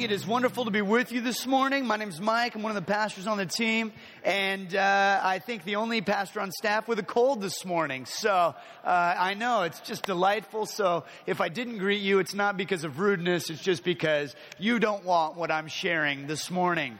It is wonderful to be with you this morning. My name's Mike. I'm one of the pastors on the team, and I think the only pastor on staff with a cold this morning. So I know it's just delightful. So if I didn't greet you, it's not because of rudeness. It's just because you don't want what I'm sharing this morning.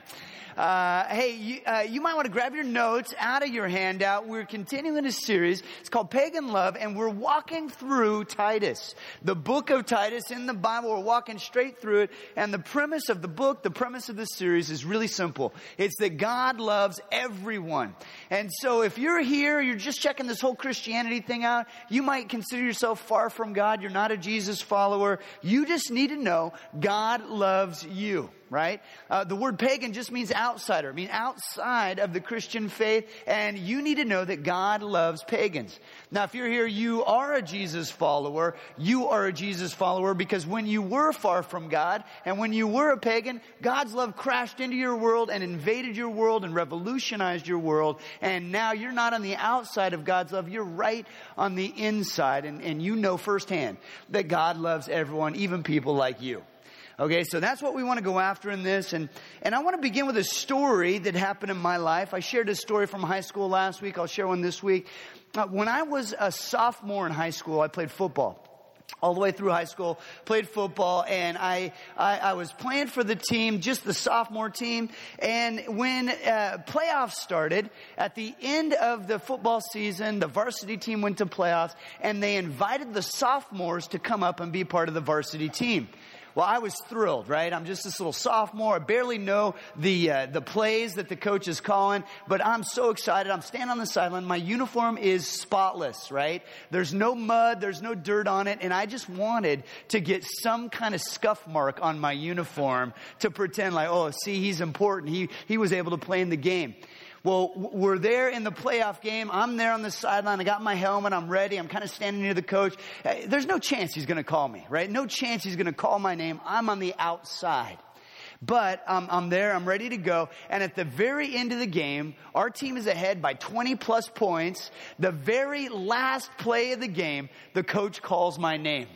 Hey, you might want to grab your notes out of your handout. We're continuing a series. It's called Pagan Love, and we're walking through Titus, the book of Titus in the Bible. We're walking straight through it, and the premise of the book, the premise of this series is really simple. It's that God loves everyone. And so if you're here, you're just checking this whole Christianity thing out, you might consider yourself far from God. You're not a Jesus follower. You just need to know God loves you. Right? The word pagan just means outsider. I mean, outside of the Christian faith. And you need to know that God loves pagans. Now, if you're here, you are a Jesus follower. You are a Jesus follower because when you were far from God and when you were a pagan, God's love crashed into your world and invaded your world and revolutionized your world. And now you're not on the outside of God's love. You're right on the inside. And you know firsthand that God loves everyone, even people like you. Okay, so that's what we want to go after in this. And I want to begin with a story that happened in my life. I shared a story from high school last week. I'll share one this week. When I was a sophomore in high school, I played football. All the way through high school, played football, and I was playing for the team, just the sophomore team. And when playoffs started, at the end of the football season, the varsity team went to playoffs, and they invited the sophomores to come up and be part of the varsity team. Well, I was thrilled, right? I'm just this little sophomore. I barely know the plays that the coach is calling, but I'm so excited. I'm standing on the sideline. My uniform is spotless, right? There's no mud. There's no dirt on it. And I just wanted to get some kind of scuff mark on my uniform to pretend like, oh, see, he's important. He was able to play in the game. Well, we're there in the playoff game. I'm there on the sideline. I got my helmet. I'm ready. I'm kind of standing near the coach. There's no chance he's going to call me, right? No chance he's going to call my name. I'm on the outside. But I'm there. I'm ready to go. And at the very end of the game, our team is ahead by 20-plus points. The very last play of the game, the coach calls my name.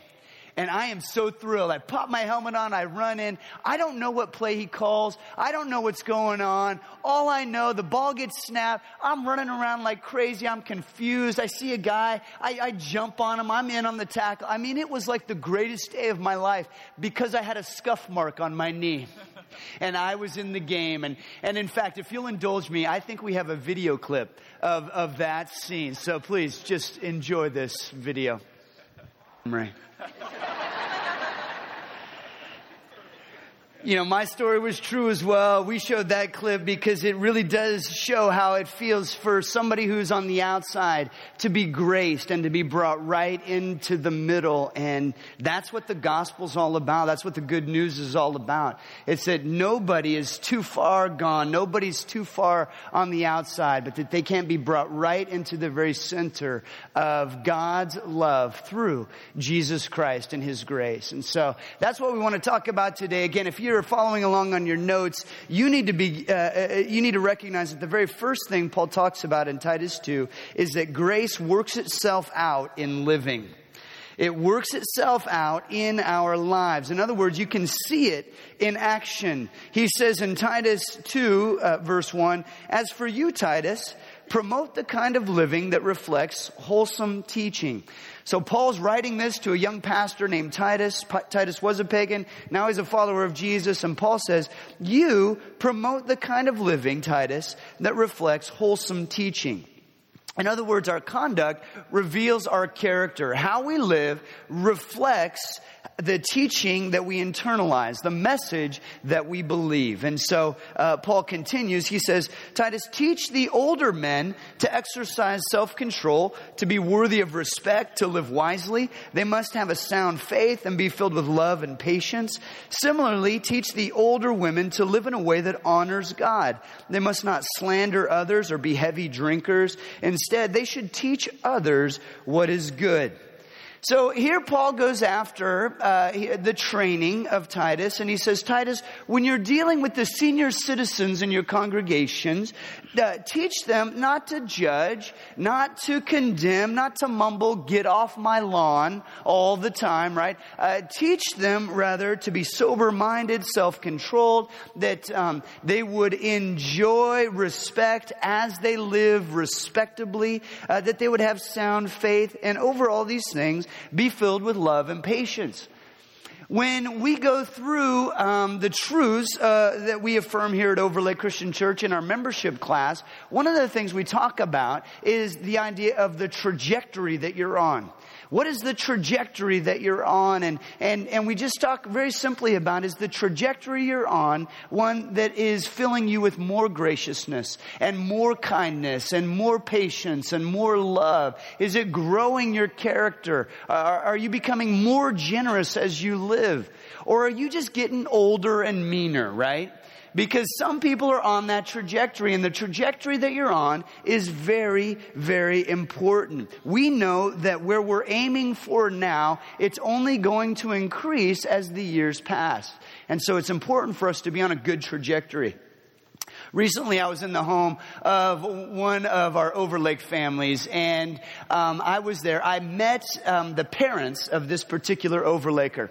And I am so thrilled. I pop my helmet on. I run in. I don't know what play he calls. I don't know what's going on. All I know, the ball gets snapped. I'm running around like crazy. I'm confused. I see a guy. I jump on him. I'm in on the tackle. I mean, it was like the greatest day of my life because I had a scuff mark on my knee. And I was in the game. And in fact, if you'll indulge me, I think we have a video clip of that scene. So please just enjoy this video. Right. You know, my story was true as well. We showed that clip because it really does show how it feels for somebody who's on the outside to be graced and to be brought right into the middle. And that's what the gospel's all about. That's what the good news is all about. It's that nobody is too far gone. Nobody's too far on the outside, but that they can be brought right into the very center of God's love through Jesus Christ and His grace. And so that's what we want to talk about today. Again, if you're following along on your notes, you need to be recognize that the very first thing Paul talks about in Titus 2 is that grace works itself out in living. It works itself out in our lives. In other words, you can see it in action. He says in Titus 2, verse 1, "As for you, Titus, promote the kind of living that reflects wholesome teaching." So Paul's writing this to a young pastor named Titus. Titus was a pagan. Now he's a follower of Jesus. And Paul says, you promote the kind of living, Titus, that reflects wholesome teaching. In other words, our conduct reveals our character. How we live reflects the teaching that we internalize, the message that we believe. And so Paul continues. He says, Titus, teach the older men to exercise self-control, to be worthy of respect, to live wisely. They must have a sound faith and be filled with love and patience. Similarly, teach the older women to live in a way that honors God. They must not slander others or be heavy drinkers. Instead, they should teach others what is good. So here Paul goes after the training of Titus, and he says, Titus, when you're dealing with the senior citizens in your congregations, teach them not to judge, not to condemn, not to mumble, get off my lawn all the time, right? Teach them, rather, to be sober-minded, self-controlled, that they would enjoy respect as they live respectably, that they would have sound faith, and over all these things, be filled with love and patience. When we go through the truths that we affirm here at Overlake Christian Church in our membership class, one of the things we talk about is the idea of the trajectory that you're on. What is the trajectory that you're on? And we just talk very simply about, is the trajectory you're on one that is filling you with more graciousness and more kindness and more patience and more love? Is it growing your character? Are you becoming more generous as you live? Or are you just getting older and meaner, right? Because some people are on that trajectory, and the trajectory that you're on is very, very important. We know that where we're aiming for now, it's only going to increase as the years pass. And so it's important for us to be on a good trajectory. Recently, I was in the home of one of our Overlake families, and I was there. I met the parents of this particular Overlaker.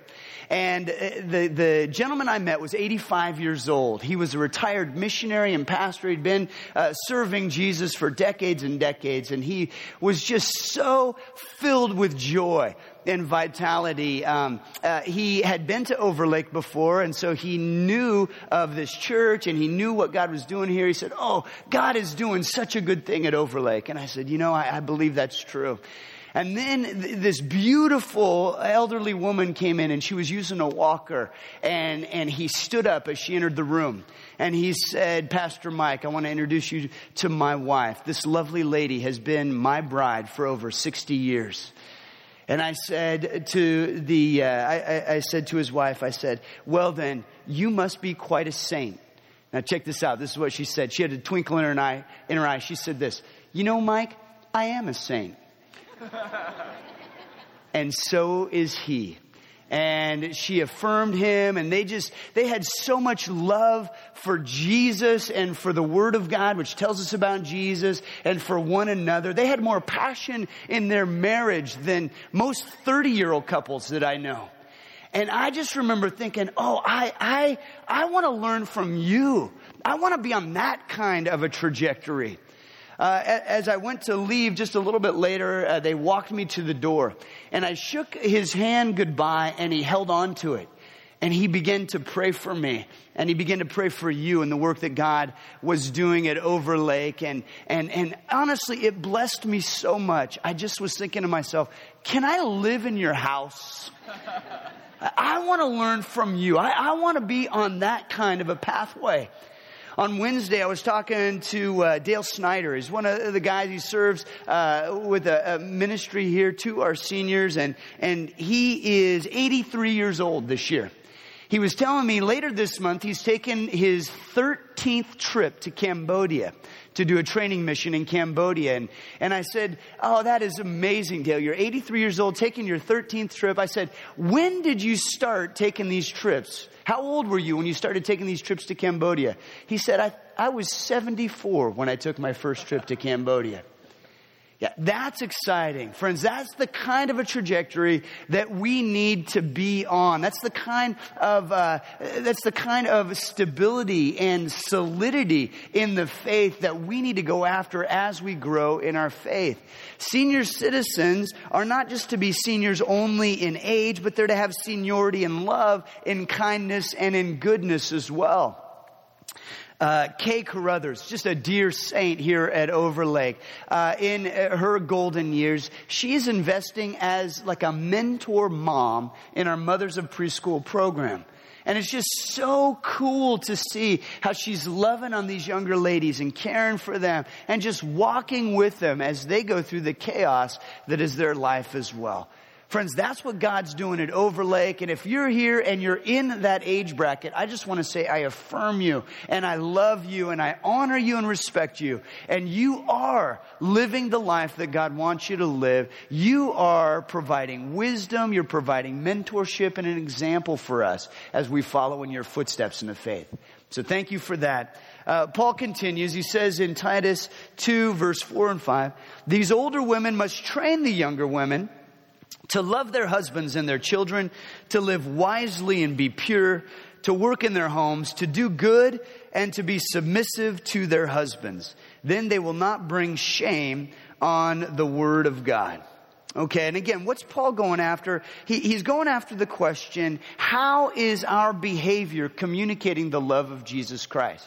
And the gentleman I met was 85 years old. He was a retired missionary and pastor. He'd been serving Jesus for decades and decades, and he was just so filled with joy and vitality. He had been to Overlake before, and so he knew of this church, and he knew what God was doing here. He said, oh, God is doing such a good thing at Overlake. And I said, you know, I believe that's true. And then this beautiful elderly woman came in, and she was using a walker, and he stood up as she entered the room, and he said, Pastor Mike, I want to introduce you to my wife. This lovely lady has been my bride for over 60 years. And I said to the, I said to his wife, I said, well then, you must be quite a saint. Now check this out. This is what she said. She had a twinkle in her eye. She said this, you know, Mike, I am a saint. And so is he. And she affirmed him, and they had so much love for Jesus and for the Word of God, which tells us about Jesus, and for one another. They had more passion in their marriage than most 30-year-old couples that I know. And I just remember thinking, oh, I want to learn from you. I want to be on that kind of a trajectory. As I went to leave just a little bit later, they walked me to the door, and I shook his hand goodbye, and he held on to it, and he began to pray for me, and he began to pray for you and the work that God was doing at Overlake. And honestly, it blessed me so much. I just was thinking to myself, can I live in your house? I want to learn from you. I want to be on that kind of a pathway. On Wednesday, I was talking to Dale Snyder. He's one of the guys. He serves with a ministry here to our seniors, and he is 83 years old this year. He was telling me later this month he's taken his 13th trip to Cambodia to do a training mission in Cambodia. And I said, oh, that is amazing, Dale. You're 83 years old, taking your 13th trip. I said, when did you start taking these trips? How old were you when you started taking these trips to Cambodia? He said, I was 74 when I took my first trip to Cambodia. Yeah, that's exciting. Friends, that's the kind of a trajectory that we need to be on. That's the kind of stability and solidity in the faith that we need to go after as we grow in our faith. Senior citizens are not just to be seniors only in age, but they're to have seniority in love, in kindness, and in goodness as well. Kay Carruthers, just a dear saint here at Overlake. In her golden years, she is investing as like a mentor mom in our Mothers of Preschool program. And it's just so cool to see how she's loving on these younger ladies and caring for them and just walking with them as they go through the chaos that is their life as well. Friends, that's what God's doing at Overlake. And if you're here and you're in that age bracket, I just want to say I affirm you and I love you and I honor you and respect you. And you are living the life that God wants you to live. You are providing wisdom. You're providing mentorship and an example for us as we follow in your footsteps in the faith. So thank you for that. Paul continues. He says in Titus 2, verse 4 and 5, these older women must train the younger women to love their husbands and their children, to live wisely and be pure, to work in their homes, to do good, and to be submissive to their husbands. Then they will not bring shame on the word of God. Okay, and again, what's Paul going after? He's going after the question, how is our behavior communicating the love of Jesus Christ?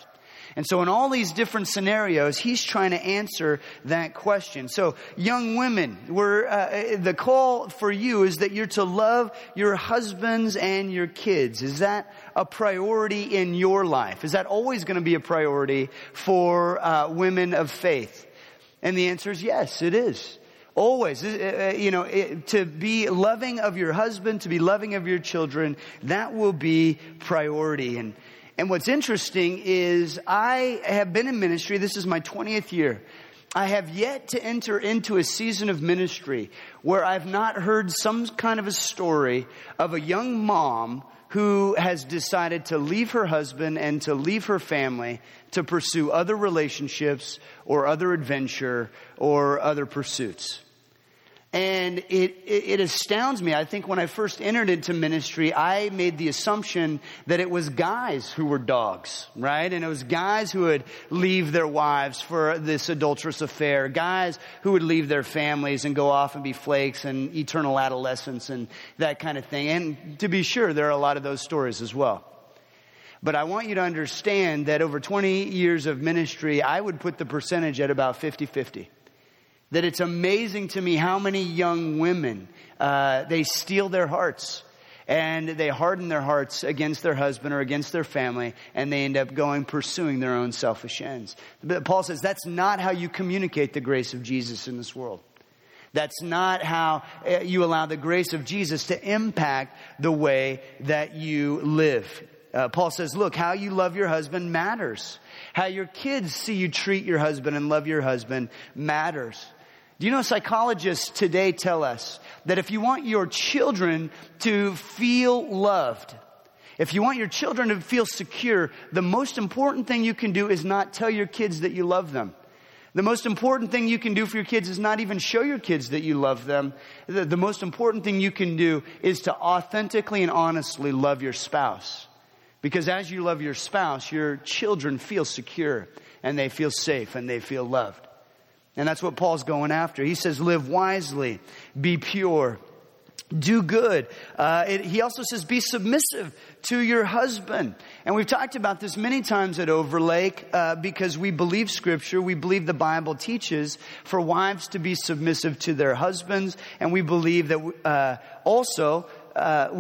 And so in all these different scenarios, he's trying to answer that question. So young women, the call for you is that you're to love your husbands and your kids. Is that a priority in your life? Is that always going to be a priority for women of faith? And the answer is yes, it is. Always, to be loving of your husband, to be loving of your children, that will be priority. And what's interesting is I have been in ministry. This is my 20th year. I have yet to enter into a season of ministry where I've not heard some kind of a story of a young mom who has decided to leave her husband and to leave her family to pursue other relationships or other adventure or other pursuits. And it astounds me. I think when I first entered into ministry, I made the assumption that it was guys who were dogs, right? And it was guys who would leave their wives for this adulterous affair, guys who would leave their families and go off and be flakes and eternal adolescence and that kind of thing. And to be sure, there are a lot of those stories as well. But I want you to understand that over 20 years of ministry, I would put the percentage at about 50-50. That it's amazing to me how many young women, they steal their hearts and they harden their hearts against their husband or against their family, and they end up pursuing their own selfish ends. But Paul says that's not how you communicate the grace of Jesus in this world. That's not how you allow the grace of Jesus to impact the way that you live. Paul says, look, how you love your husband matters. How your kids see you treat your husband and love your husband matters. Do you know psychologists today tell us that if you want your children to feel loved, if you want your children to feel secure, the most important thing you can do is not tell your kids that you love them. The most important thing you can do for your kids is not even show your kids that you love them. The most important thing you can do is to authentically and honestly love your spouse. Because as you love your spouse, your children feel secure and they feel safe and they feel loved. And that's what Paul's going after. He says, live wisely, be pure, do good. He also says, be submissive to your husband. And we've talked about this many times at Overlake because we believe Scripture. We believe the Bible teaches for wives to be submissive to their husbands. And we believe that we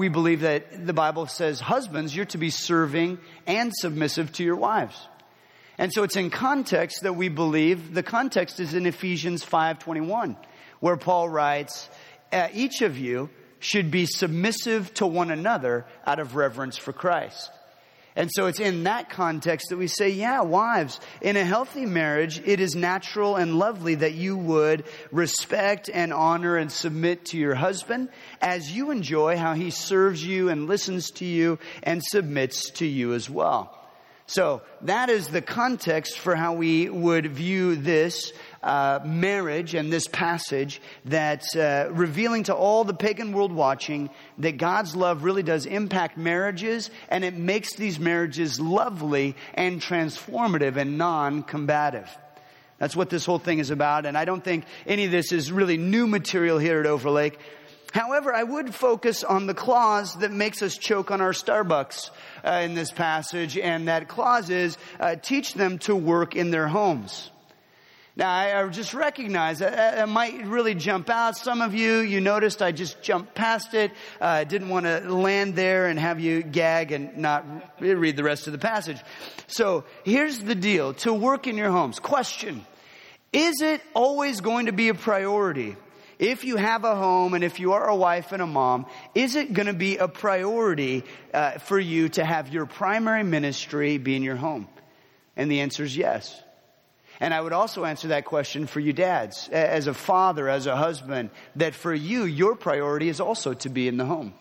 believe that the Bible says, husbands, you're to be serving and submissive to your wives. And so it's in context that we believe. The context is in Ephesians 5:21, where Paul writes, each of you should be submissive to one another out of reverence for Christ. And so it's in that context that we say, yeah, wives, in a healthy marriage, it is natural and lovely that you would respect and honor and submit to your husband as you enjoy how he serves you and listens to you and submits to you as well. So that is the context for how we would view this marriage and this passage that's revealing to all the pagan world watching that God's love really does impact marriages, and it makes these marriages lovely and transformative and non-combative. That's what this whole thing is about, and I don't think any of this is really new material here at Overlake. However, I would focus on the clause that makes us choke on our Starbucks in this passage, and that clause is teach them to work in their homes. Now, I just recognize that might really jump out. Some of you noticed I just jumped past it. I didn't want to land there and have you gag and not read the rest of the passage. So here's the deal. To work in your homes. Question, is it always going to be a priority if you have a home and if you are a wife and a mom, is it going to be a priority for you to have your primary ministry be in your home? And the answer is yes. And I would also answer that question for you dads, as a father, as a husband, that for you, your priority is also to be in the home.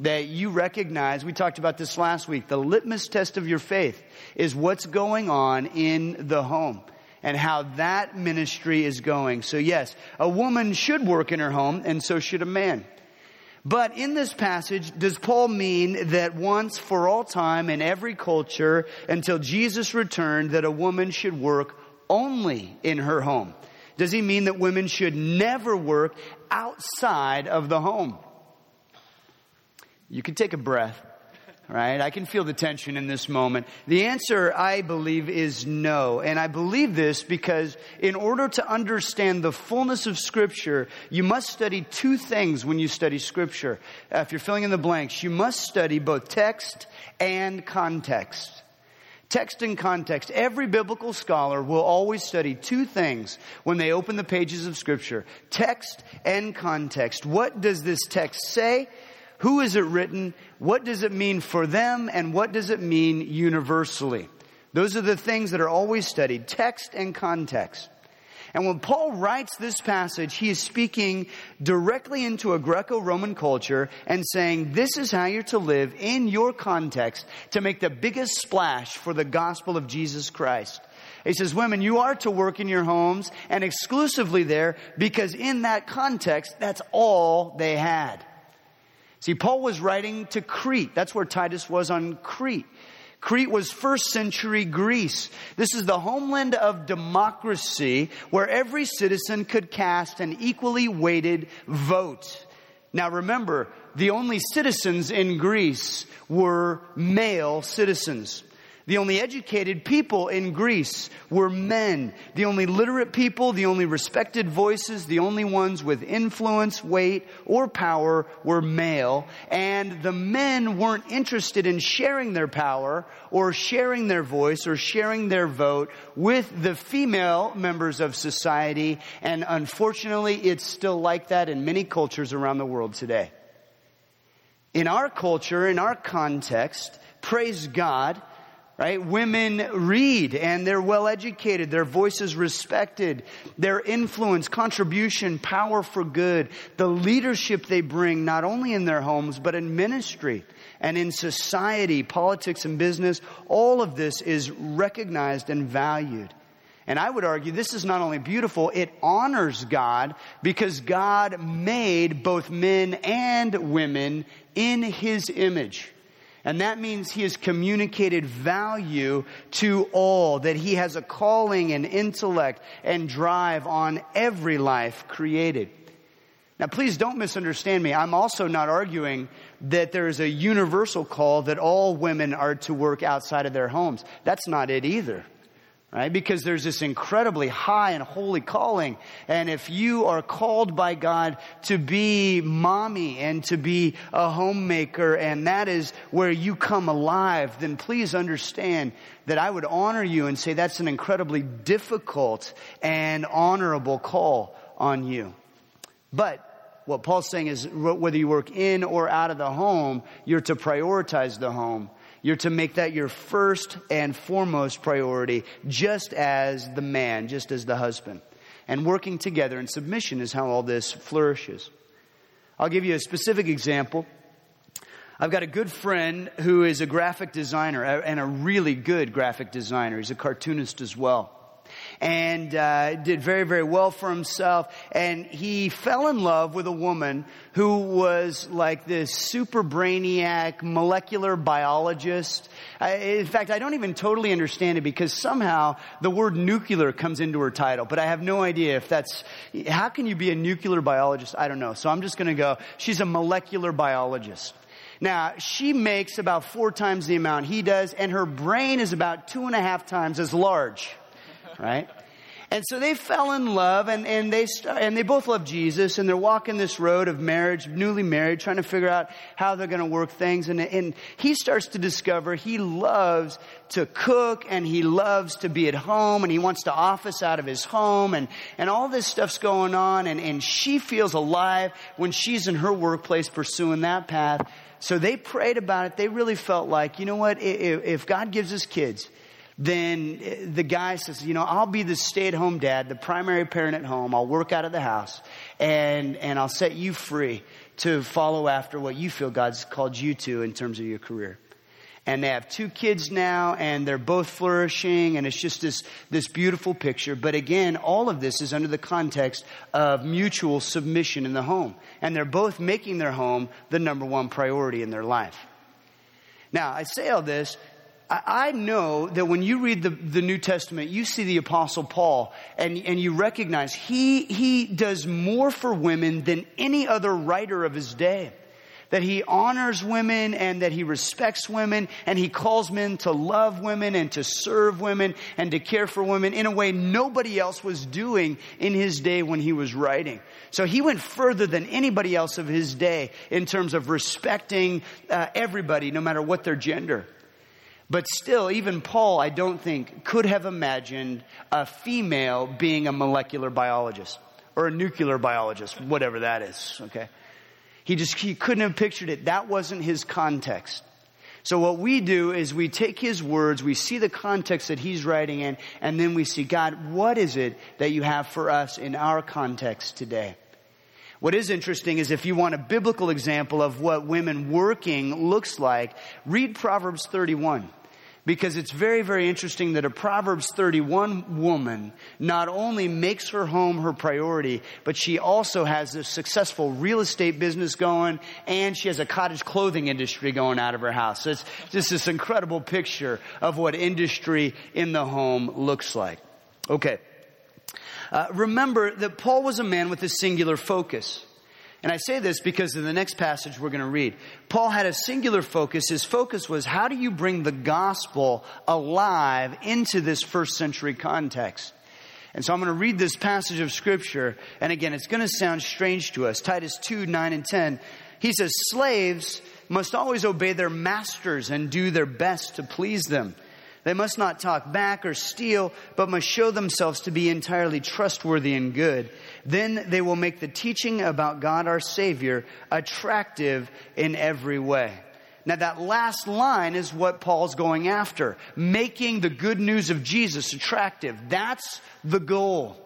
That you recognize, we talked about this last week, the litmus test of your faith is what's going on in the home and how that ministry is going. So yes, a woman should work in her home and so should a man. But in this passage, does Paul mean that once for all time in every culture until Jesus returned that a woman should work only in her home? Does he mean that women should never work outside of the home? You can take a breath, right? I can feel the tension in this moment. The answer, I believe, is no. And I believe this because in order to understand the fullness of Scripture, you must study two things when you study Scripture. If you're filling in the blanks, you must study both text and context. Text and context. Every biblical scholar will always study two things when they open the pages of Scripture. Text and context. What does this text say? Who is it written? What does it mean for them? And what does it mean universally? Those are the things that are always studied, text and context. And when Paul writes this passage, he is speaking directly into a Greco-Roman culture and saying, this is how you're to live in your context to make the biggest splash for the gospel of Jesus Christ. He says, women, you are to work in your homes and exclusively there because in that context, that's all they had. See, Paul was writing to Crete. That's where Titus was on Crete. Crete was first century Greece. This is the homeland of democracy where every citizen could cast an equally weighted vote. Now remember, the only citizens in Greece were male citizens. The only educated people in Greece were men. The only literate people, the only respected voices, the only ones with influence, weight, or power were male. And the men weren't interested in sharing their power or sharing their voice or sharing their vote with the female members of society. And unfortunately, it's still like that in many cultures around the world today. In our culture, in our context, praise God, right? Women read and they're well educated, their voice is respected, their influence, contribution, power for good, the leadership they bring not only in their homes but in ministry and in society, politics and business, all of this is recognized and valued. And I would argue this is not only beautiful, it honors God because God made both men and women in His image. And that means He has communicated value to all, that He has a calling and intellect and drive on every life created. Now, please don't misunderstand me. I'm also not arguing that there is a universal call that all women are to work outside of their homes. That's not it either. Right? Because there's this incredibly high and holy calling. And if you are called by God to be mommy and to be a homemaker and that is where you come alive, then please understand that I would honor you and say that's an incredibly difficult and honorable call on you. But what Paul's saying is whether you work in or out of the home, you're to prioritize the home. You're to make that your first and foremost priority, just as the man, just as the husband. And working together in submission is how all this flourishes. I'll give you a specific example. I've got a good friend who is a graphic designer and a really good graphic designer. He's a cartoonist as well. And did very, very well for himself. And he fell in love with a woman who was like this super brainiac molecular biologist. In fact, I don't even totally understand it because somehow the word nuclear comes into her title. But I have no idea if that's... How can you be a nuclear biologist? I don't know. So I'm just going to go, she's a molecular biologist. Now, she makes about 4 times the amount he does. And her brain is about 2.5 times as large. Right? And so they fell in love, and they both love Jesus, and they're walking this road of marriage, newly married, trying to figure out how they're going to work things. And he starts to discover he loves to cook, and he loves to be at home, and he wants to office out of his home, and all this stuff's going on, and she feels alive when she's in her workplace pursuing that path. So they prayed about it. They really felt like, you know what, if God gives us kids, then the guy says, you know, I'll be the stay-at-home dad, the primary parent at home. I'll work out of the house, and I'll set you free to follow after what you feel God's called you to in terms of your career. And they have two kids now, and they're both flourishing, and it's just this beautiful picture. But again, all of this is under the context of mutual submission in the home. And they're both making their home the number one priority in their life. Now, I say all this. I know that when you read the New Testament, you see the Apostle Paul, and you recognize he does more for women than any other writer of his day. That he honors women, and that he respects women, and he calls men to love women and to serve women and to care for women in a way nobody else was doing in his day when he was writing. So he went further than anybody else of his day in terms of respecting everybody, no matter what their gender. But still, even Paul, I don't think, could have imagined a female being a molecular biologist or a nuclear biologist, whatever that is, okay? He couldn't have pictured it. That wasn't his context. So what we do is we take his words, we see the context that he's writing in, and then we see, God, what is it that you have for us in our context today? What is interesting is if you want a biblical example of what women working looks like, read Proverbs 31. Because it's very, very interesting that a Proverbs 31 woman not only makes her home her priority, but she also has a successful real estate business going, and she has a cottage clothing industry going out of her house. So it's just this incredible picture of what industry in the home looks like. Okay. Remember that Paul was a man with a singular focus. And I say this because in the next passage we're going to read, Paul had a singular focus. His focus was, how do you bring the gospel alive into this first century context? And so I'm going to read this passage of Scripture. And again, it's going to sound strange to us. Titus 2, 9 and 10. He says, slaves must always obey their masters and do their best to please them. They must not talk back or steal, but must show themselves to be entirely trustworthy and good. Then they will make the teaching about God our Savior attractive in every way. Now that last line is what Paul's going after. Making the good news of Jesus attractive. That's the goal.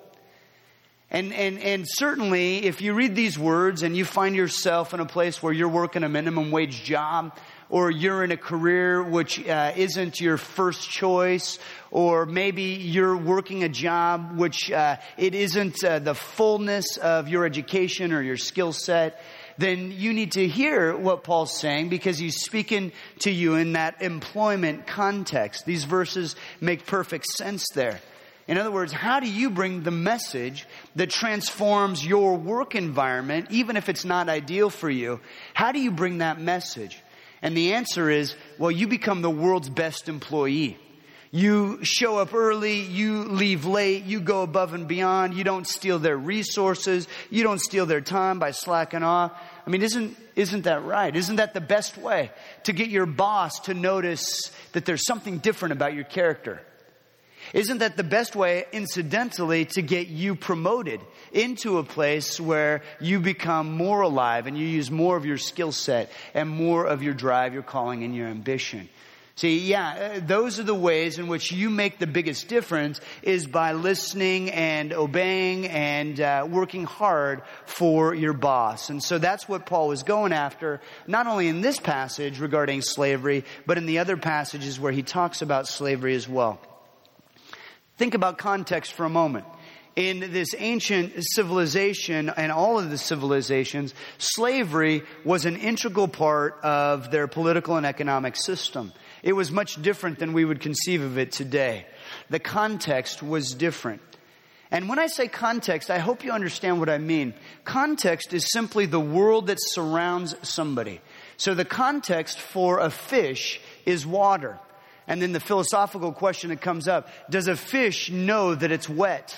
And certainly if you read these words and you find yourself in a place where you're working a minimum wage job, or you're in a career which isn't your first choice, or maybe you're working a job which it isn't the fullness of your education or your skill set, then you need to hear what Paul's saying, because he's speaking to you in that employment context. These verses make perfect sense there. In other words, how do you bring the message that transforms your work environment, even if it's not ideal for you? How do you bring that message? And the answer is, well, you become the world's best employee. You show up early, you leave late, you go above and beyond, you don't steal their resources, you don't steal their time by slacking off. I mean, isn't that right? Isn't that the best way to get your boss to notice that there's something different about your character? Isn't that the best way, incidentally, to get you promoted into a place where you become more alive and you use more of your skill set and more of your drive, your calling, and your ambition? See, yeah, those are the ways in which you make the biggest difference, is by listening and obeying and working hard for your boss. And so that's what Paul was going after, not only in this passage regarding slavery, but in the other passages where he talks about slavery as well. Think about context for a moment. In this ancient civilization and all of the civilizations, slavery was an integral part of their political and economic system. It was much different than we would conceive of it today. The context was different. And when I say context, I hope you understand what I mean. Context is simply the world that surrounds somebody. So the context for a fish is water. And then the philosophical question that comes up, does a fish know that it's wet?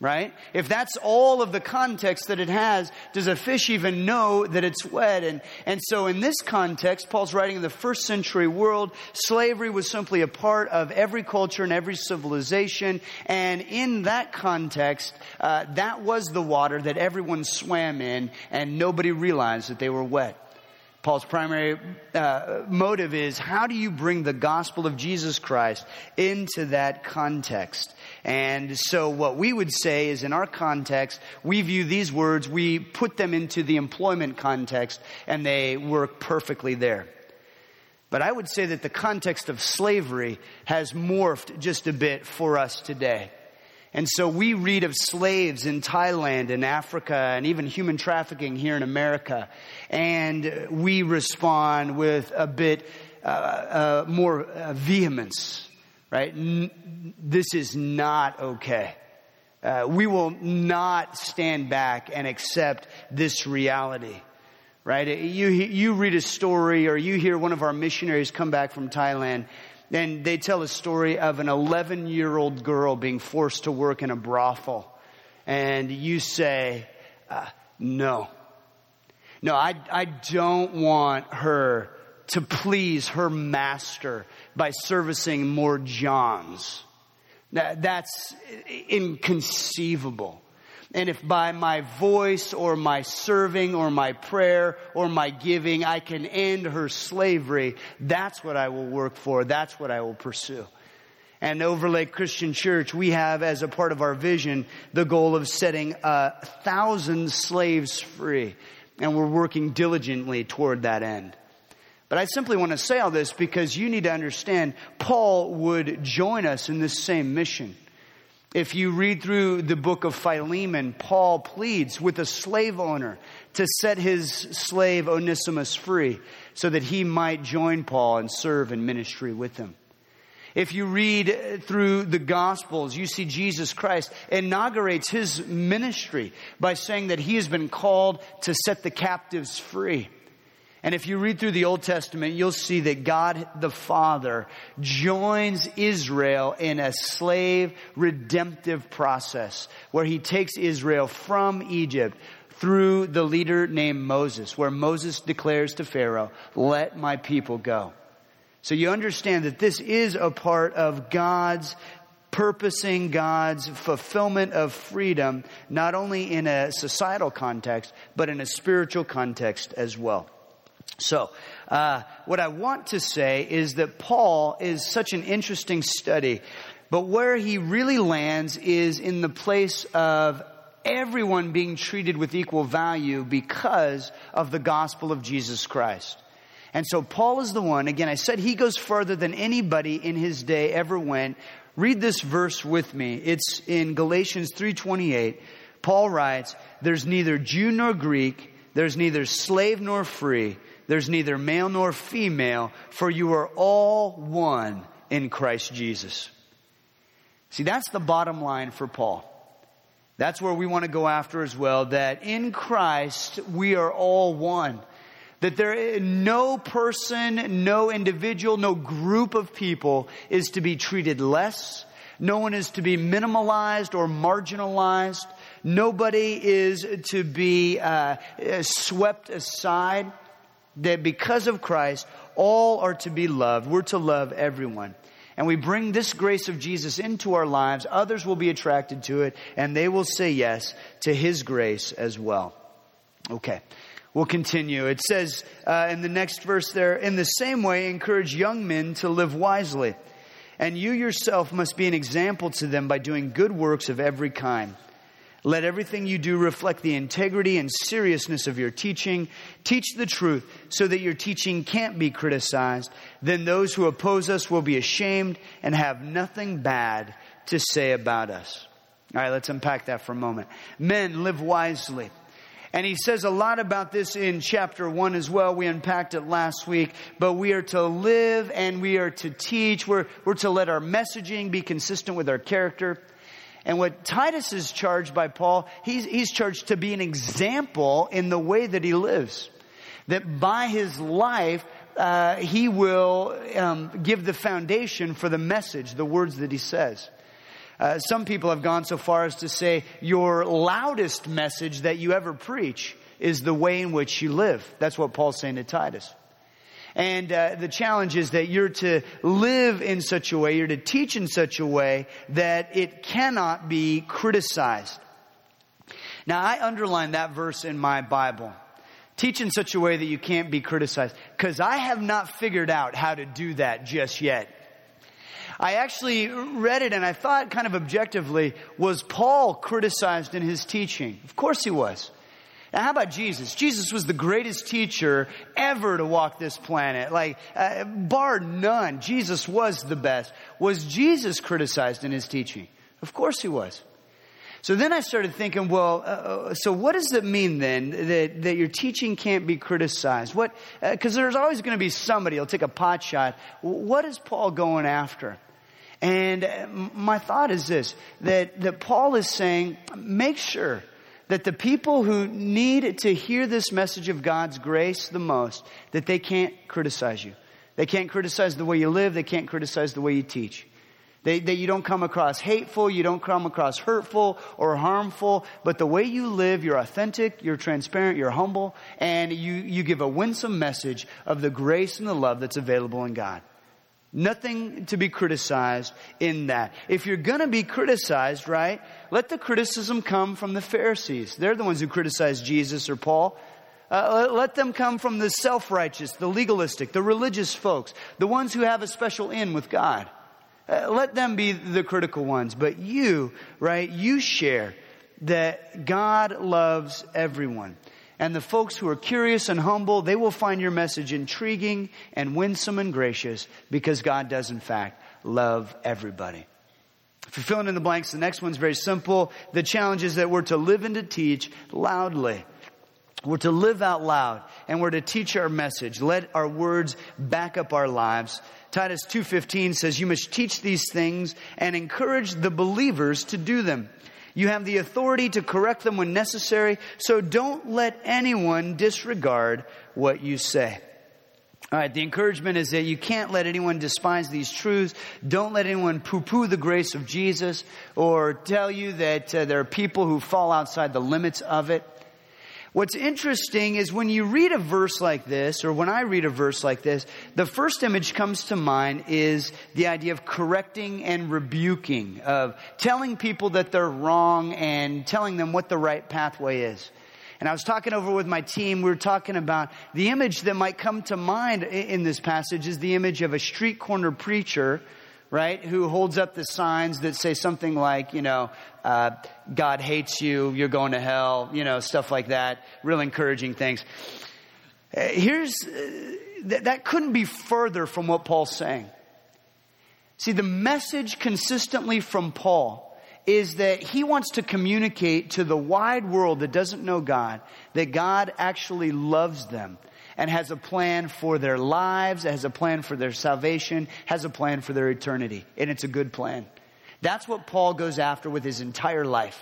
right? If that's all of the context that it has, does a fish even know that it's wet? And so in this context, Paul's writing in the first century world, slavery was simply a part of every culture and every civilization. And in that context, that was the water that everyone swam in and nobody realized that they were wet. Paul's primary motive is, how do you bring the gospel of Jesus Christ into that context? And so what we would say is, in our context, we view these words, we put them into the employment context, and they work perfectly there. But I would say that the context of slavery has morphed just a bit for us today. And so we read of slaves in Thailand and Africa and even human trafficking here in America. And we respond with a bit more vehemence, right? This is not okay. We will not stand back and accept this reality. Right? You read a story, or you hear one of our missionaries come back from Thailand, and they tell a story of an 11-year-old girl being forced to work in a brothel. And you say, no, I don't want her to please her master by servicing more Johns. That's inconceivable. And if by my voice or my serving or my prayer or my giving, I can end her slavery, that's what I will work for. That's what I will pursue. And Overlake Christian Church, we have as a part of our vision the goal of setting 1,000 slaves free. And we're working diligently toward that end. But I simply want to say all this because you need to understand, Paul would join us in this same mission. If you read through the book of Philemon, Paul pleads with a slave owner to set his slave Onesimus free so that he might join Paul and serve in ministry with him. If you read through the Gospels, you see Jesus Christ inaugurates his ministry by saying that he has been called to set the captives free. And if you read through the Old Testament, you'll see that God the Father joins Israel in a slave redemptive process where he takes Israel from Egypt through the leader named Moses, where Moses declares to Pharaoh, "Let my people go." So you understand that this is a part of God's purposing, God's fulfillment of freedom, not only in a societal context, but in a spiritual context as well. So, what I want to say is that Paul is such an interesting study, but where he really lands is in the place of everyone being treated with equal value because of the gospel of Jesus Christ. And so Paul is the one, again, I said he goes further than anybody in his day ever went. Read this verse with me. It's in Galatians 3:28. Paul writes, "There's neither Jew nor Greek, there's neither slave nor free, there's neither male nor female, for you are all one in Christ Jesus." See, that's the bottom line for Paul. That's where we want to go after as well, that in Christ we are all one. That there is no person, no individual, no group of people is to be treated less. No one is to be minimalized or marginalized. Nobody is to be swept aside. That because of Christ, all are to be loved. We're to love everyone. And we bring this grace of Jesus into our lives. Others will be attracted to it, and they will say yes to his grace as well. Okay, we'll continue. It says in the next verse there, "In the same way, encourage young men to live wisely. And you yourself must be an example to them by doing good works of every kind. Let everything you do reflect the integrity and seriousness of your teaching. Teach the truth so that your teaching can't be criticized. Then those who oppose us will be ashamed and have nothing bad to say about us." All right, let's unpack that for a moment. Men, live wisely. And he says a lot about this in chapter 1 as well. We unpacked it last week. But we are to live and we are to teach. We're to let our messaging be consistent with our character. And what Titus is charged by Paul, he's charged to be an example in the way that he lives. That by his life, he will give the foundation for the message, the words that he says. Some people have gone so far as to say your loudest message that you ever preach is the way in which you live. That's what Paul's saying to Titus. And the challenge is that you're to live in such a way, you're to teach in such a way that it cannot be criticized. Now, I underlined that verse in my Bible. Teach in such a way that you can't be criticized. Because I have not figured out how to do that just yet. I actually read it and I thought kind of objectively, was Paul criticized in his teaching? Of course he was. Now, how about Jesus? Jesus was the greatest teacher ever to walk this planet. Like, bar none, Jesus was the best. Was Jesus criticized in his teaching? Of course he was. So then I started thinking, well, so what does it mean then that your teaching can't be criticized? What? Because there's always going to be somebody who'll take a pot shot. What is Paul going after? And my thought is this, that Paul is saying, make sure that the people who need to hear this message of God's grace the most, that they can't criticize you. They can't criticize the way you live. They can't criticize the way you teach. That you don't come across hateful, you don't come across hurtful or harmful, but the way you live, you're authentic, you're transparent, you're humble, and you give a winsome message of the grace and the love that's available in God. Nothing to be criticized in that. If you're going to be criticized, right, let the criticism come from the Pharisees. They're the ones who criticize Jesus or Paul. Let them come from the self-righteous, the legalistic, the religious folks, the ones who have a special in with God. Let them be the critical ones. But you, right, you share that God loves everyone. And the folks who are curious and humble, they will find your message intriguing and winsome and gracious because God does, in fact, love everybody. If you're filling in the blanks, the next one's very simple. The challenge is that we're to live and to teach loudly. We're to live out loud, and we're to teach our message. Let our words back up our lives. Titus 2:15 says, "You must teach these things and encourage the believers to do them. You have the authority to correct them when necessary, so don't let anyone disregard what you say." All right, the encouragement is that you can't let anyone despise these truths. Don't let anyone poo-poo the grace of Jesus or tell you that there are people who fall outside the limits of it. What's interesting is when you read a verse like this, or when I read a verse like this, the first image comes to mind is the idea of correcting and rebuking, of telling people that they're wrong and telling them what the right pathway is. And I was talking over with my team, we were talking about the image that might come to mind in this passage is the image of a street corner preacher, right, who holds up the signs that say something like, God hates you, you're going to hell, stuff like that, real encouraging things. That couldn't be further from what Paul's saying. See, the message consistently from Paul is that he wants to communicate to the wide world that doesn't know God, that God actually loves them and has a plan for their lives, has a plan for their salvation, has a plan for their eternity, and it's a good plan. That's what Paul goes after with his entire life.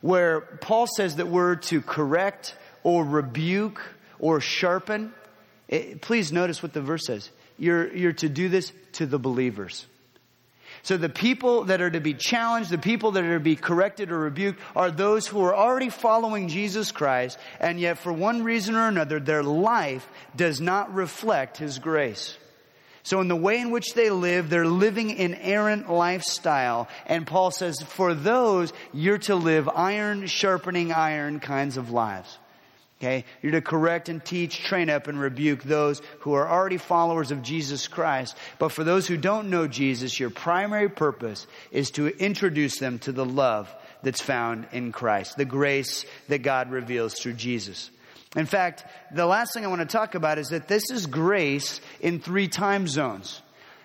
Where Paul says that we're to correct or rebuke or sharpen. Please notice what the verse says. You're to do this to the believers. So the people that are to be challenged, the people that are to be corrected or rebuked are those who are already following Jesus Christ. And yet for one reason or another, their life does not reflect his grace. So in the way in which they live, they're living an errant lifestyle. And Paul says, for those, you're to live iron sharpening iron kinds of lives. Okay? You're to correct and teach, train up and rebuke those who are already followers of Jesus Christ. But for those who don't know Jesus, your primary purpose is to introduce them to the love that's found in Christ, the grace that God reveals through Jesus. In fact, the last thing I want to talk about is that this is grace in 3 time zones.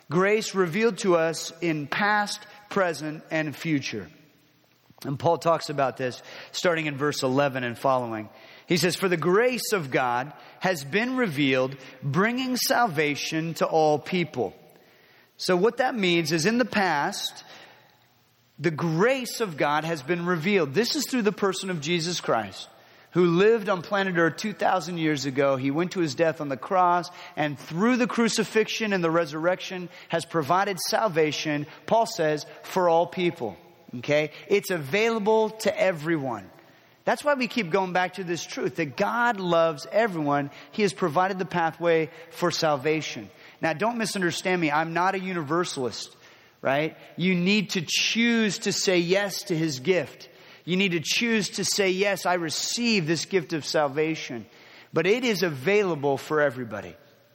Grace revealed to us in past, present, and future. And Paul talks about this starting in verse 11 and following. He says, "For the grace of God has been revealed, bringing salvation to all people." So what that means is in the past, the grace of God has been revealed. This is through the person of Jesus Christ. who lived on planet Earth 2,000 years ago. He went to his death on the cross, and through the crucifixion and the resurrection has provided salvation, Paul says, for all people. Okay? It's available to everyone. That's why we keep going back to this truth, that God loves everyone. He has provided the pathway for salvation. Now, don't misunderstand me. I'm not a universalist, right? You need to choose to say yes to his gift. You need to choose to say, yes, I receive this gift of salvation. But it is available for everybody.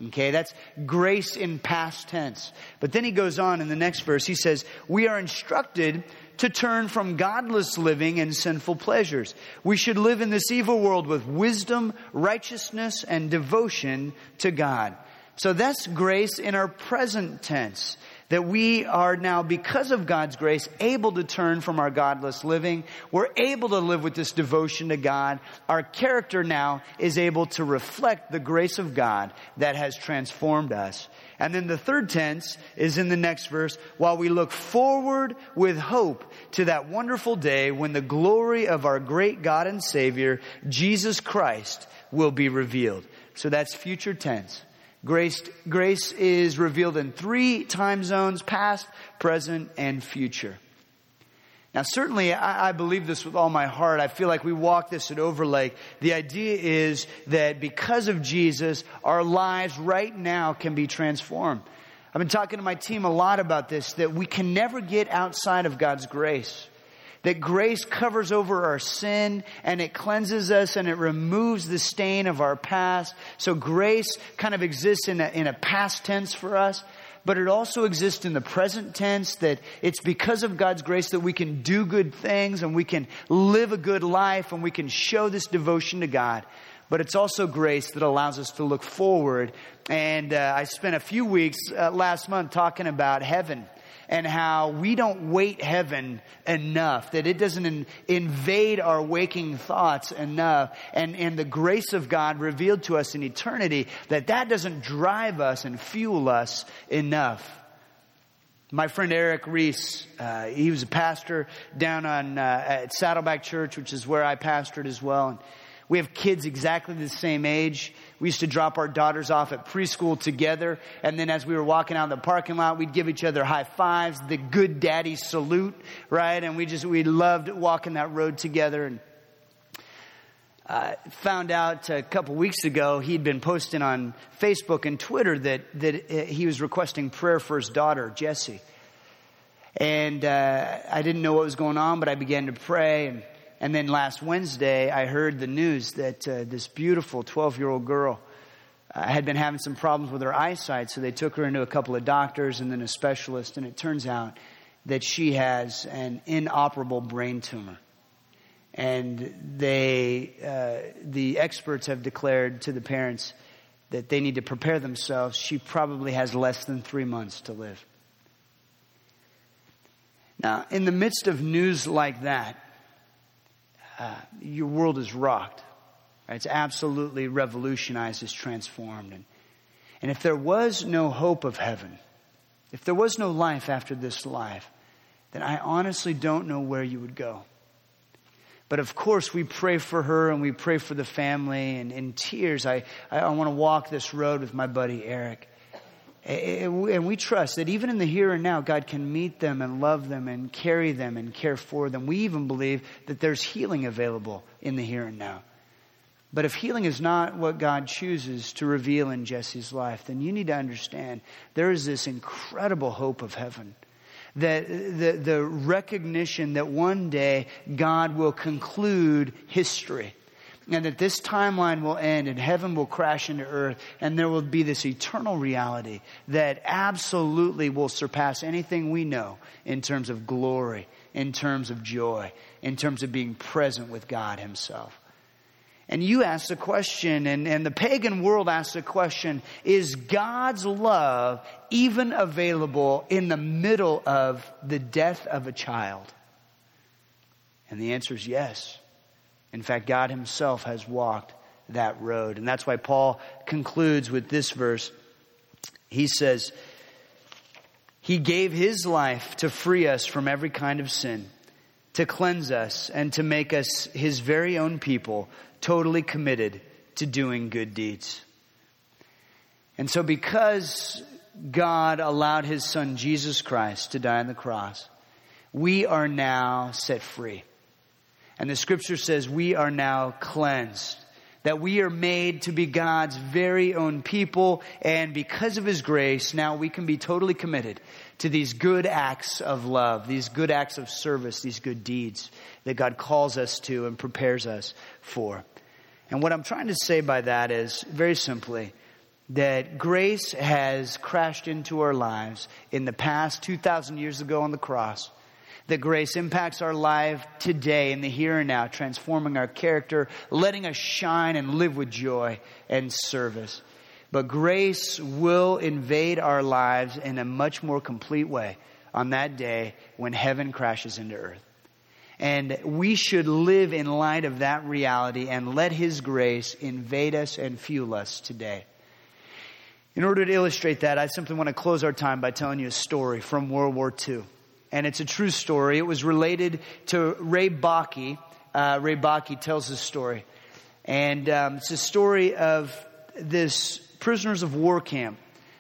Okay, that's grace in past tense. But then he goes on in the next verse. He says, we are instructed to turn from godless living and sinful pleasures. We should live in this evil world with wisdom, righteousness, and devotion to God. So that's grace in our present tense. That we are now, because of God's grace, able to turn from our godless living. We're able to live with this devotion to God. Our character now is able to reflect the grace of God that has transformed us. And then the third tense is in the next verse, while we look forward with hope to that wonderful day when the glory of our great God and Savior, Jesus Christ, will be revealed. So that's future tense. Grace is revealed in three time zones, past, present, and future. Now, certainly, I believe this with all my heart. I feel like we walk this at Overlake. The idea is that because of Jesus, our lives right now can be transformed. I've been talking to my team a lot about this, that we can never get outside of God's grace. That grace covers over our sin, and it cleanses us, and it removes the stain of our past. So grace kind of exists in a past tense for us, but it also exists in the present tense, that it's because of God's grace that we can do good things, and we can live a good life, and we can show this devotion to God. But it's also grace that allows us to look forward. And I spent a few weeks last month talking about heaven. And how we don't wait heaven enough, that it doesn't invade our waking thoughts enough. And the grace of God revealed to us in eternity, that doesn't drive us and fuel us enough. My friend Eric Reese, he was a pastor down at Saddleback Church, which is where I pastored as well. And we have kids exactly the same age. We used to drop our daughters off at preschool together. And then as we were walking out in the parking lot, we'd give each other high fives, the good daddy salute, right? And we loved walking that road together. And found out a couple weeks ago, he'd been posting on Facebook and Twitter that he was requesting prayer for his daughter, Jessie. And I didn't know what was going on, but I began to pray. And then last Wednesday, I heard the news that this beautiful 12-year-old girl had been having some problems with her eyesight. So they took her into a couple of doctors and then a specialist. And it turns out that she has an inoperable brain tumor. And the experts have declared to the parents that they need to prepare themselves. She probably has less than 3 months to live. Now, in the midst of news like that, your world is rocked. Right? It's absolutely revolutionized. It's transformed. And if there was no hope of heaven, if there was no life after this life, then I honestly don't know where you would go. But of course, we pray for her and we pray for the family. And in tears, I want to walk this road with my buddy Eric. And we trust that even in the here and now, God can meet them and love them and carry them and care for them. We even believe that there's healing available in the here and now. But if healing is not what God chooses to reveal in Jesse's life, then you need to understand there is this incredible hope of heaven. That the recognition that one day God will conclude history. And that this timeline will end and heaven will crash into earth, and there will be this eternal reality that absolutely will surpass anything we know in terms of glory, in terms of joy, in terms of being present with God himself. And you ask the question, and the pagan world asks the question, is God's love even available in the middle of the death of a child? And the answer is yes. In fact, God himself has walked that road. And that's why Paul concludes with this verse. He says, he gave his life to free us from every kind of sin. to cleanse us and to make us his very own people, totally committed to doing good deeds. And so because God allowed his son Jesus Christ to die on the cross, we are now set free. And the scripture says we are now cleansed, that we are made to be God's very own people. And because of his grace, now we can be totally committed to these good acts of love, these good acts of service, these good deeds that God calls us to and prepares us for. And what I'm trying to say by that is, very simply, that grace has crashed into our lives in the past 2,000 years ago on the cross. That grace impacts our life today in the here and now, transforming our character, letting us shine and live with joy and service. But grace will invade our lives in a much more complete way on that day when heaven crashes into earth. And we should live in light of that reality and let his grace invade us and fuel us today. In order to illustrate that, I simply want to close our time by telling you a story from World War II. And it's a true story. It was related to Ray Bakke. Ray Bakke tells this story. And it's a story of this prisoners of war camp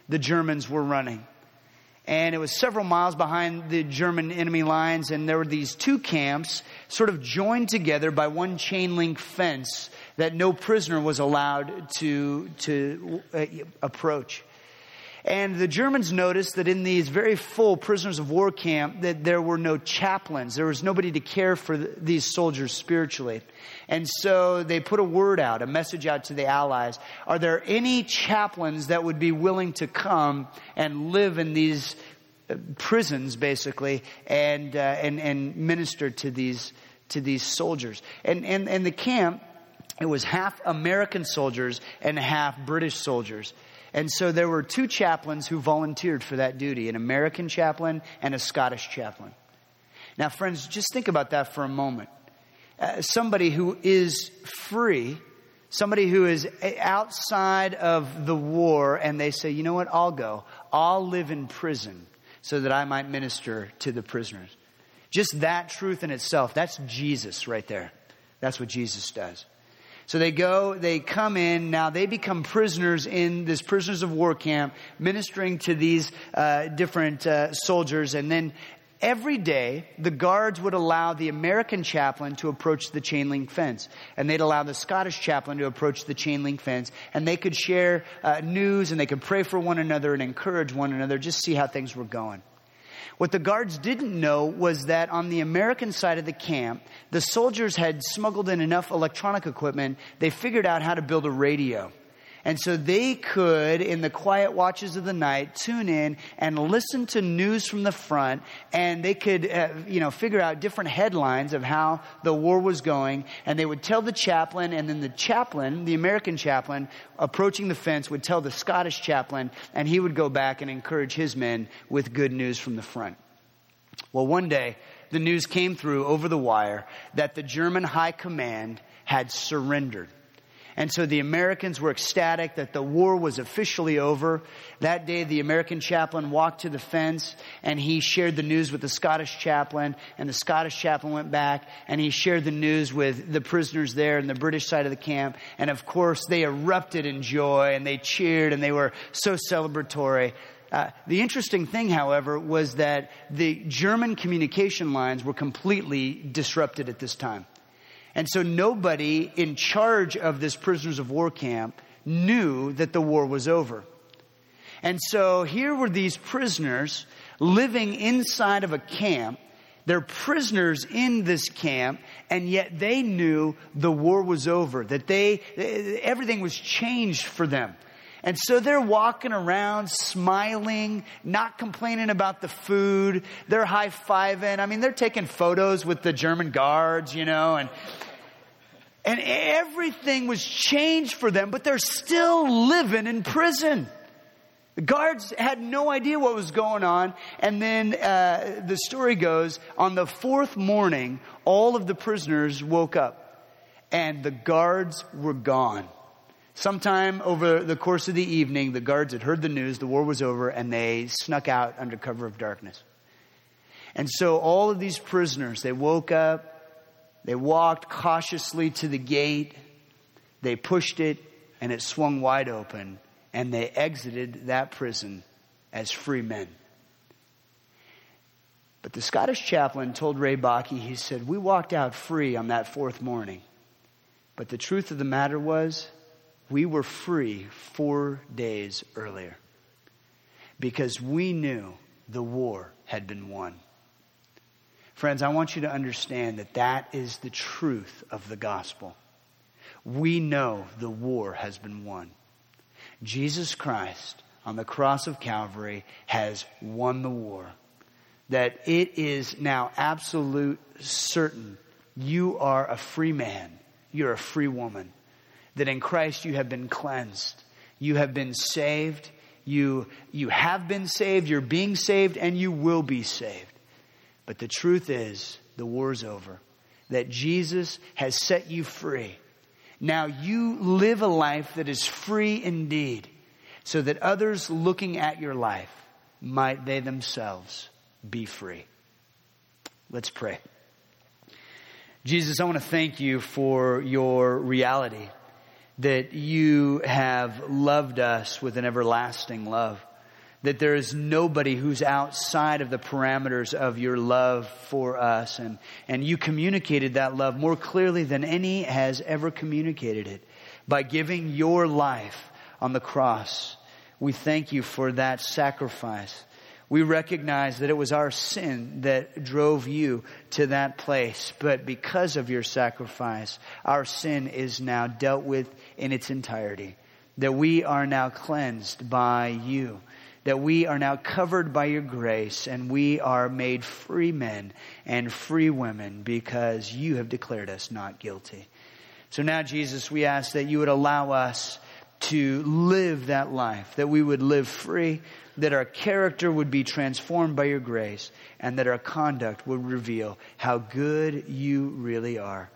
the Germans were running. And it was several miles behind the German enemy lines. And there were these two camps sort of joined together by one chain link fence that no prisoner was allowed to approach. And the Germans noticed that in these very full prisoners of war camp that there were no chaplains. There was nobody to care for these soldiers spiritually. And so they put a word out, a message out to the Allies. Are there any chaplains that would be willing to come and live in these prisons, basically, and minister to these soldiers? And the camp, it was half American soldiers and half British soldiers. And so there were two chaplains who volunteered for that duty, an American chaplain and a Scottish chaplain. Now, friends, just think about that for a moment. Somebody who is free, somebody who is outside of the war, and they say, you know what, I'll go. I'll live in prison so that I might minister to the prisoners. Just that truth in itself, that's Jesus right there. That's what Jesus does. So they go, they come in, now they become prisoners in this prisoners of war camp, ministering to these different soldiers. And then every day, the guards would allow the American chaplain to approach the chain link fence. And they'd allow the Scottish chaplain to approach the chain link fence. And they could share news, and they could pray for one another and encourage one another, just see how things were going. What the guards didn't know was that on the American side of the camp, the soldiers had smuggled in enough electronic equipment, they figured out how to build a radio. And so they could, in the quiet watches of the night, tune in and listen to news from the front, and they could, figure out different headlines of how the war was going, and they would tell the chaplain, and then the chaplain, the American chaplain, approaching the fence would tell the Scottish chaplain, and he would go back and encourage his men with good news from the front. Well, one day, the news came through over the wire that the German high command had surrendered. And so the Americans were ecstatic that the war was officially over. That day, the American chaplain walked to the fence and he shared the news with the Scottish chaplain. And the Scottish chaplain went back and he shared the news with the prisoners there in the British side of the camp. And of course, they erupted in joy and they cheered and they were so celebratory. The interesting thing, however, was that the German communication lines were completely disrupted at this time. And so nobody in charge of this prisoners of war camp knew that the war was over. And so here were these prisoners living inside of a camp. They're prisoners in this camp, and yet they knew the war was over, that everything was changed for them. And so they're walking around smiling, not complaining about the food. They're high-fiving. I mean, they're taking photos with the German guards, and everything was changed for them, but they're still living in prison. The guards had no idea what was going on. And then the story goes, on the fourth morning, all of the prisoners woke up and the guards were gone. Sometime over the course of the evening, the guards had heard the news, the war was over, and they snuck out under cover of darkness. And so all of these prisoners, they woke up, they walked cautiously to the gate, they pushed it, and it swung wide open, and they exited that prison as free men. But the Scottish chaplain told Ray Bakke, he said, we walked out free on that fourth morning. But the truth of the matter was, we were free 4 days earlier. Because we knew the war had been won. Friends, I want you to understand that that is the truth of the gospel. We know the war has been won. Jesus Christ on the cross of Calvary has won the war. That it is now absolute certain you are a free man. You're a free woman. That in Christ you have been cleansed. You have been saved. You have been saved. You're being saved and you will be saved. But the truth is the war's over. That Jesus has set you free. Now you live a life that is free indeed. So that others looking at your life, might they themselves be free. Let's pray. Jesus, I want to thank you for your reality that you have loved us with an everlasting love, that there is nobody who's outside of the parameters of your love for us. And you communicated that love more clearly than any has ever communicated it by giving your life on the cross. We thank you for that sacrifice. We recognize that it was our sin that drove you to that place. But because of your sacrifice, our sin is now dealt with in its entirety. That we are now cleansed by you. That we are now covered by your grace. And we are made free men and free women because you have declared us not guilty. So now, Jesus, we ask that you would allow us to live that life. That we would live free. That our character would be transformed by your grace, and that our conduct would reveal how good you really are.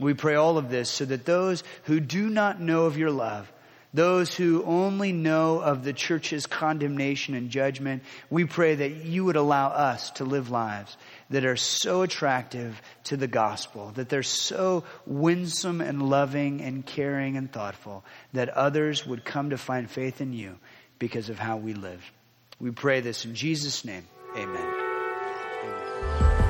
We pray all of this so that those who do not know of your love, those who only know of the church's condemnation and judgment, we pray that you would allow us to live lives that are so attractive to the gospel, that they're so winsome and loving and caring and thoughtful, that others would come to find faith in you because of how we live. We pray this in Jesus' name. Amen. Amen.